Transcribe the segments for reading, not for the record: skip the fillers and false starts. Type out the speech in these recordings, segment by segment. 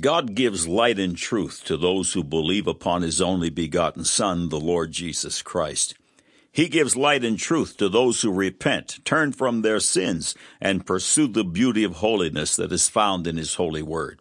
God gives light and truth to those who believe upon his only begotten Son, the Lord Jesus Christ. He gives light and truth to those who repent, turn from their sins, and pursue the beauty of holiness that is found in his holy word.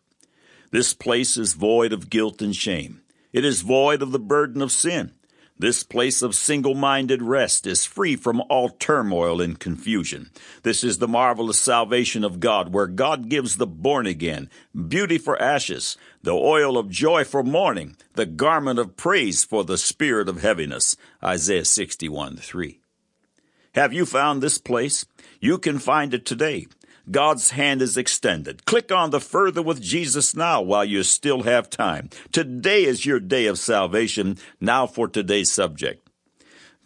This place is void of guilt and shame. It is void of the burden of sin. This place of single-minded rest is free from all turmoil and confusion. This is the marvelous salvation of God, where God gives the born-again beauty for ashes, the oil of joy for mourning, the garment of praise for the spirit of heaviness. Isaiah 61:3. Have you found this place? You can find it today. God's hand is extended. Click on the Further with Jesus now while you still have time. Today is your day of salvation. Now for today's subject.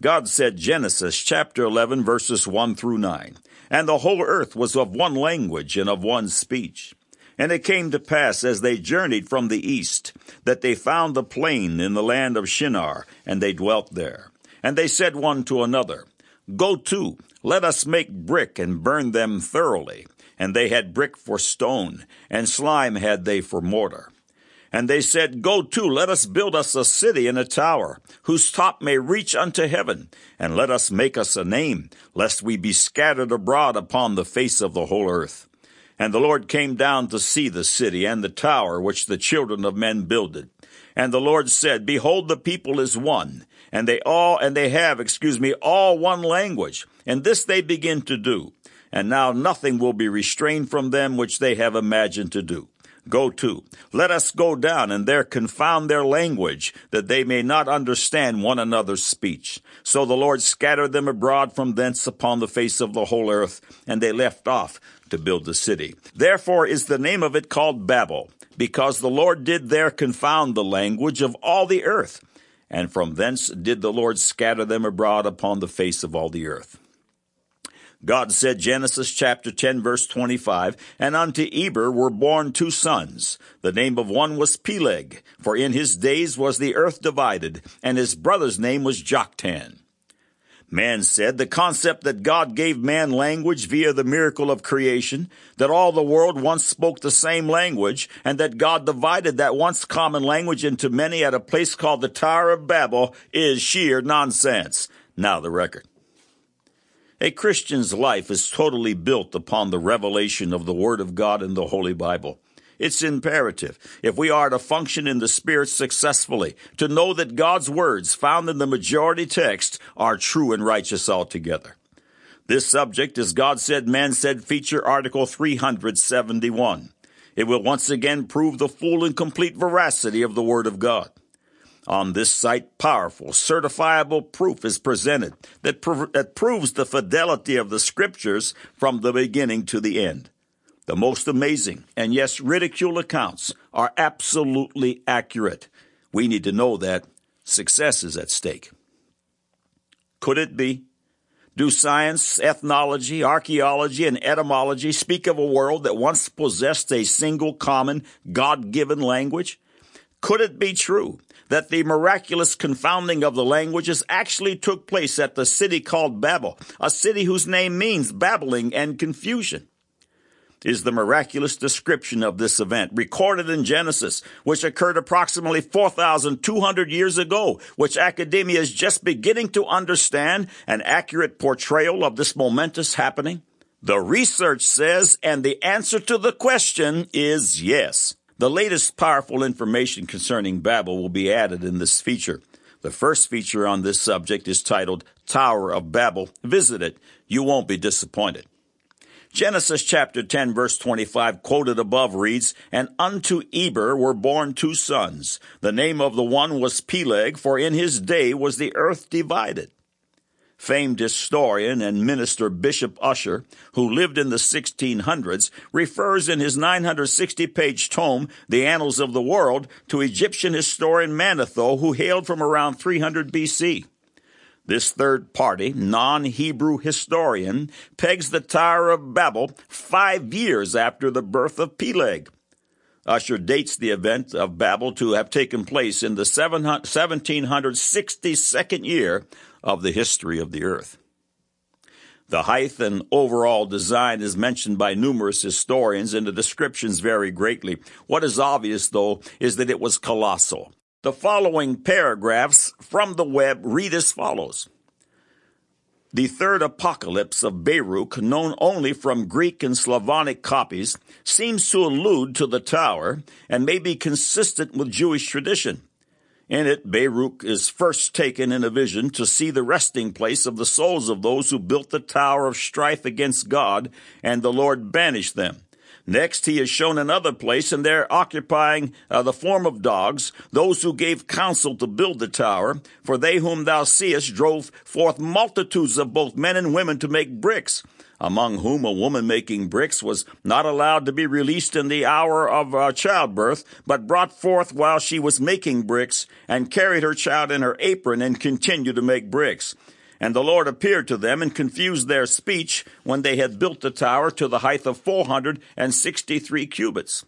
God said, Genesis chapter 11, verses 1 through 9, "And the whole earth was of one language and of one speech. And it came to pass, as they journeyed from the east, that they found the plain in the land of Shinar, and they dwelt there. And they said one to another, Go to, let us make brick and burn them thoroughly. And they had brick for stone, and slime had they for mortar. And they said, Go to, let us build us a city and a tower, whose top may reach unto heaven, and let us make us a name, lest we be scattered abroad upon the face of the whole earth. And the Lord came down to see the city and the tower which the children of men builded. And the Lord said, Behold, the people is one, and they have all one language, and this they begin to do. And now nothing will be restrained from them which they have imagined to do. Go to, let us go down, and there confound their language, that they may not understand one another's speech. So the Lord scattered them abroad from thence upon the face of the whole earth, and they left off to build the city. Therefore is the name of it called Babel, because the Lord did there confound the language of all the earth. And from thence did the Lord scatter them abroad upon the face of all the earth." God said, Genesis chapter 10, verse 25, "And unto Eber were born two sons. The name of one was Peleg, for in his days was the earth divided, and his brother's name was Joktan." Man said, the concept that God gave man language via the miracle of creation, that all the world once spoke the same language, and that God divided that once common language into many at a place called the Tower of Babel, is sheer nonsense. Now the record. A Christian's life is totally built upon the revelation of the Word of God in the Holy Bible. It's imperative, if we are to function in the Spirit successfully, to know that God's words found in the majority text are true and righteous altogether. This subject is God Said, Man Said feature article 371. It will once again prove the full and complete veracity of the Word of God. On this site, powerful, certifiable proof is presented that proves the fidelity of the Scriptures from the beginning to the end. The most amazing and, yes, ridiculed accounts are absolutely accurate. We need to know that success is at stake. Could it be? Do science, ethnology, archaeology, and etymology speak of a world that once possessed a single common God-given language? Could it be true that the miraculous confounding of the languages actually took place at the city called Babel, a city whose name means babbling and confusion? Is the miraculous description of this event recorded in Genesis, which occurred approximately 4,200 years ago, which academia is just beginning to understand, an accurate portrayal of this momentous happening? The research says, and the answer to the question is yes. The latest powerful information concerning Babel will be added in this feature. The first feature on this subject is titled Tower of Babel. Visit it. You won't be disappointed. Genesis chapter 10, verse 25, quoted above reads, "And unto Eber were born two sons. The name of the one was Peleg, for in his day was the earth divided." Famed historian and minister Bishop Usher, who lived in the 1600s, refers in his 960-page tome, The Annals of the World, to Egyptian historian Manetho, who hailed from around 300 B.C. This third-party, non-Hebrew historian pegs the Tower of Babel 5 years after the birth of Peleg. Usher dates the event of Babel to have taken place in the 1762nd year of the history of the earth. The height and overall design is mentioned by numerous historians, and the descriptions vary greatly. What is obvious, though, is that it was colossal. The following paragraphs from the web read as follows. The third apocalypse of Baruch, known only from Greek and Slavonic copies, seems to allude to the tower and may be consistent with Jewish tradition. In it, Baruch is first taken in a vision to see the resting place of the souls of those who built the tower of strife against God, and the Lord banished them. Next, he is shown another place, and there occupying the form of dogs, those who gave counsel to build the tower, for they whom thou seest drove forth multitudes of both men and women to make bricks, among whom a woman making bricks was not allowed to be released in the hour of childbirth, but brought forth while she was making bricks, and carried her child in her apron, and continued to make bricks. And the Lord appeared to them and confused their speech when they had built the tower to the height of 463 cubits.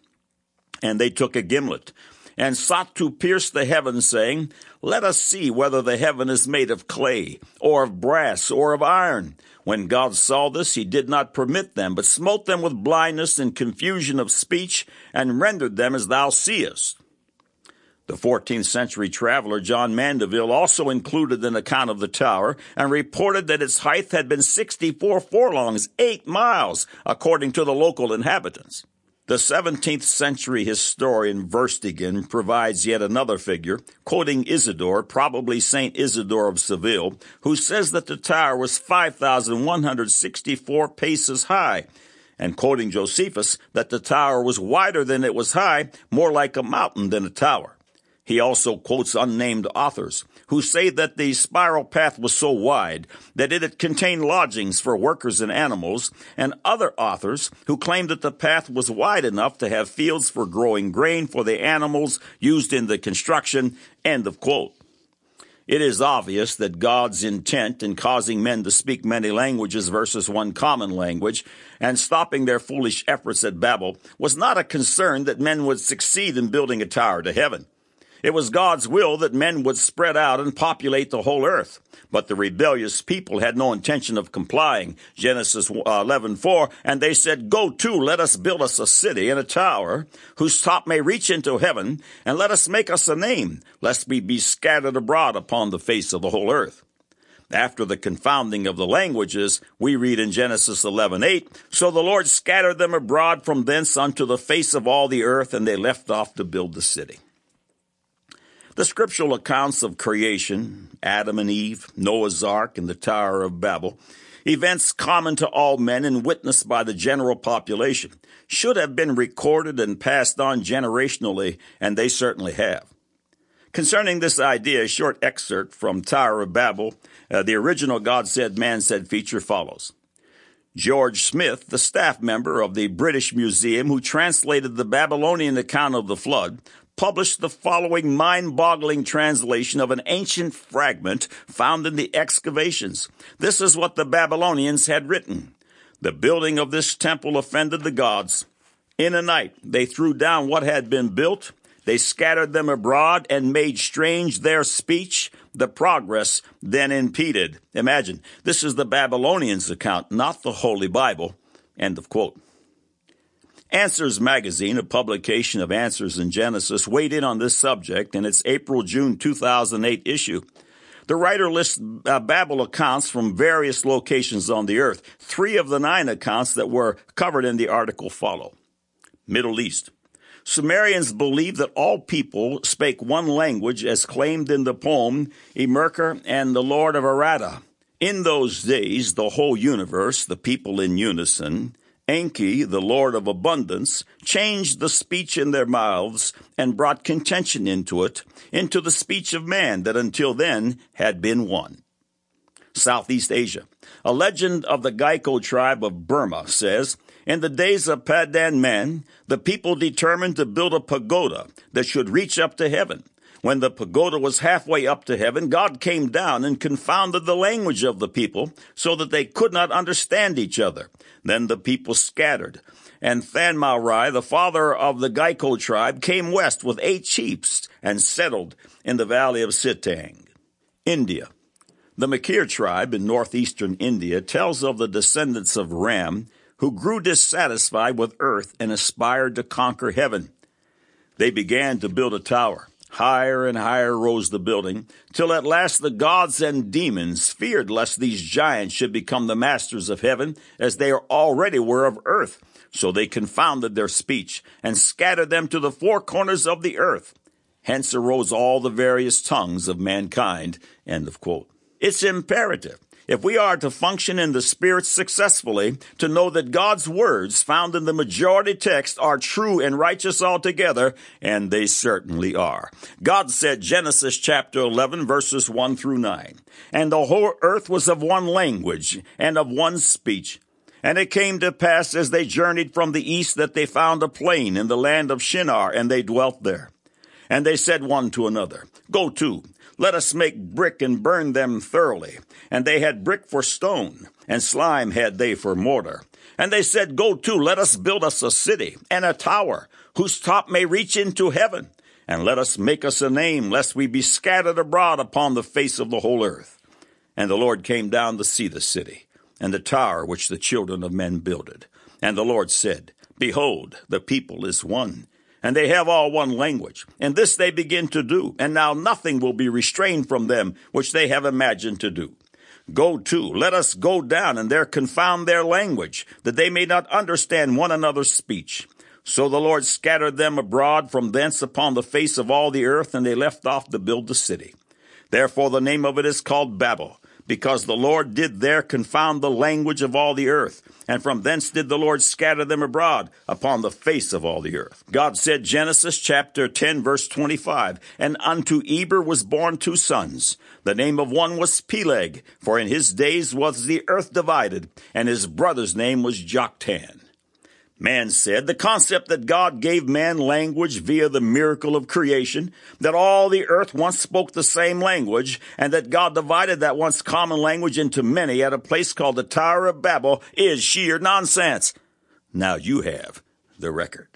And they took a gimlet and sought to pierce the heaven, saying, Let us see whether the heaven is made of clay or of brass or of iron. When God saw this, he did not permit them, but smote them with blindness and confusion of speech, and rendered them as thou seest. The 14th century traveler John Mandeville also included an account of the tower and reported that its height had been 64 furlongs, 8 miles, according to the local inhabitants. The 17th century historian Verstegen provides yet another figure, quoting Isidore, probably St. Isidore of Seville, who says that the tower was 5,164 paces high, and quoting Josephus that the tower was wider than it was high, more like a mountain than a tower. He also quotes unnamed authors who say that the spiral path was so wide that it had contained lodgings for workers and animals, and other authors who claim that the path was wide enough to have fields for growing grain for the animals used in the construction, end of quote. It is obvious that God's intent in causing men to speak many languages versus one common language and stopping their foolish efforts at Babel was not a concern that men would succeed in building a tower to heaven. It was God's will that men would spread out and populate the whole earth, but the rebellious people had no intention of complying. Genesis 11:4, and they said, Go to, let us build us a city and a tower, whose top may reach into heaven, and let us make us a name, lest we be scattered abroad upon the face of the whole earth. After the confounding of the languages, we read in Genesis 11:8, So the Lord scattered them abroad from thence unto the face of all the earth, and they left off to build the city. The scriptural accounts of creation, Adam and Eve, Noah's Ark, and the Tower of Babel, events common to all men and witnessed by the general population, should have been recorded and passed on generationally, and they certainly have. Concerning this idea, a short excerpt from Tower of Babel, the original God Said, Man Said feature follows. George Smith, the staff member of the British Museum who translated the Babylonian account of the flood, published the following mind-boggling translation of an ancient fragment found in the excavations. This is what the Babylonians had written. The building of this temple offended the gods. In a night they threw down what had been built. They scattered them abroad and made strange their speech. The progress then impeded. Imagine, this is the Babylonians' account, not the Holy Bible. End of quote. Answers Magazine, a publication of Answers in Genesis, weighed in on this subject in its April-June 2008 issue. The writer lists Babel accounts from various locations on the earth. 3 of the 9 accounts that were covered in the article follow. Middle East. Sumerians believe that all people spake one language as claimed in the poem Enmerkar and the Lord of Aratta. In those days, the whole universe, the people in unison, Enki, the Lord of Abundance, changed the speech in their mouths and brought contention into it, into the speech of man that until then had been one. Southeast Asia. A legend of the Geico tribe of Burma says, In the days of Padan Man, the people determined to build a pagoda that should reach up to heaven. When the pagoda was halfway up to heaven, God came down and confounded the language of the people so that they could not understand each other. Then the people scattered. And Thanma Rai, the father of the Geico tribe, came west with 8 chiefs and settled in the valley of Sitang. India. The Makir tribe in northeastern India tells of the descendants of Ram, who grew dissatisfied with earth and aspired to conquer heaven. They began to build a tower. Higher and higher rose the building, till at last the gods and demons feared lest these giants should become the masters of heaven, as they already were of earth. So they confounded their speech, and scattered them to the four corners of the earth. Hence arose all the various tongues of mankind." End of quote. It's imperative, if we are to function in the Spirit successfully, to know that God's words found in the majority text are true and righteous altogether, and they certainly are. God said, Genesis chapter 11, verses 1 through 9, "And the whole earth was of one language and of one speech. And it came to pass as they journeyed from the east that they found a plain in the land of Shinar, and they dwelt there. And they said one to another, Go to, let us make brick and burn them thoroughly. And they had brick for stone, and slime had they for mortar. And they said, Go to, let us build us a city and a tower, whose top may reach into heaven. And let us make us a name, lest we be scattered abroad upon the face of the whole earth. And the Lord came down to see the city, and the tower which the children of men builded. And the Lord said, Behold, the people is one, and they have all one language, and this they begin to do, and now nothing will be restrained from them which they have imagined to do. Go to, let us go down, and there confound their language, that they may not understand one another's speech. So the Lord scattered them abroad from thence upon the face of all the earth, and they left off to build the city. Therefore the name of it is called Babel, because the Lord did there confound the language of all the earth, and from thence did the Lord scatter them abroad upon the face of all the earth." God said, Genesis chapter 10, verse 25, "And unto Eber was born two sons. The name of one was Peleg, for in his days was the earth divided, and his brother's name was Joktan." Man said, the concept that God gave man language via the miracle of creation, that all the earth once spoke the same language, and that God divided that once common language into many at a place called the Tower of Babel, is sheer nonsense. Now you have the record.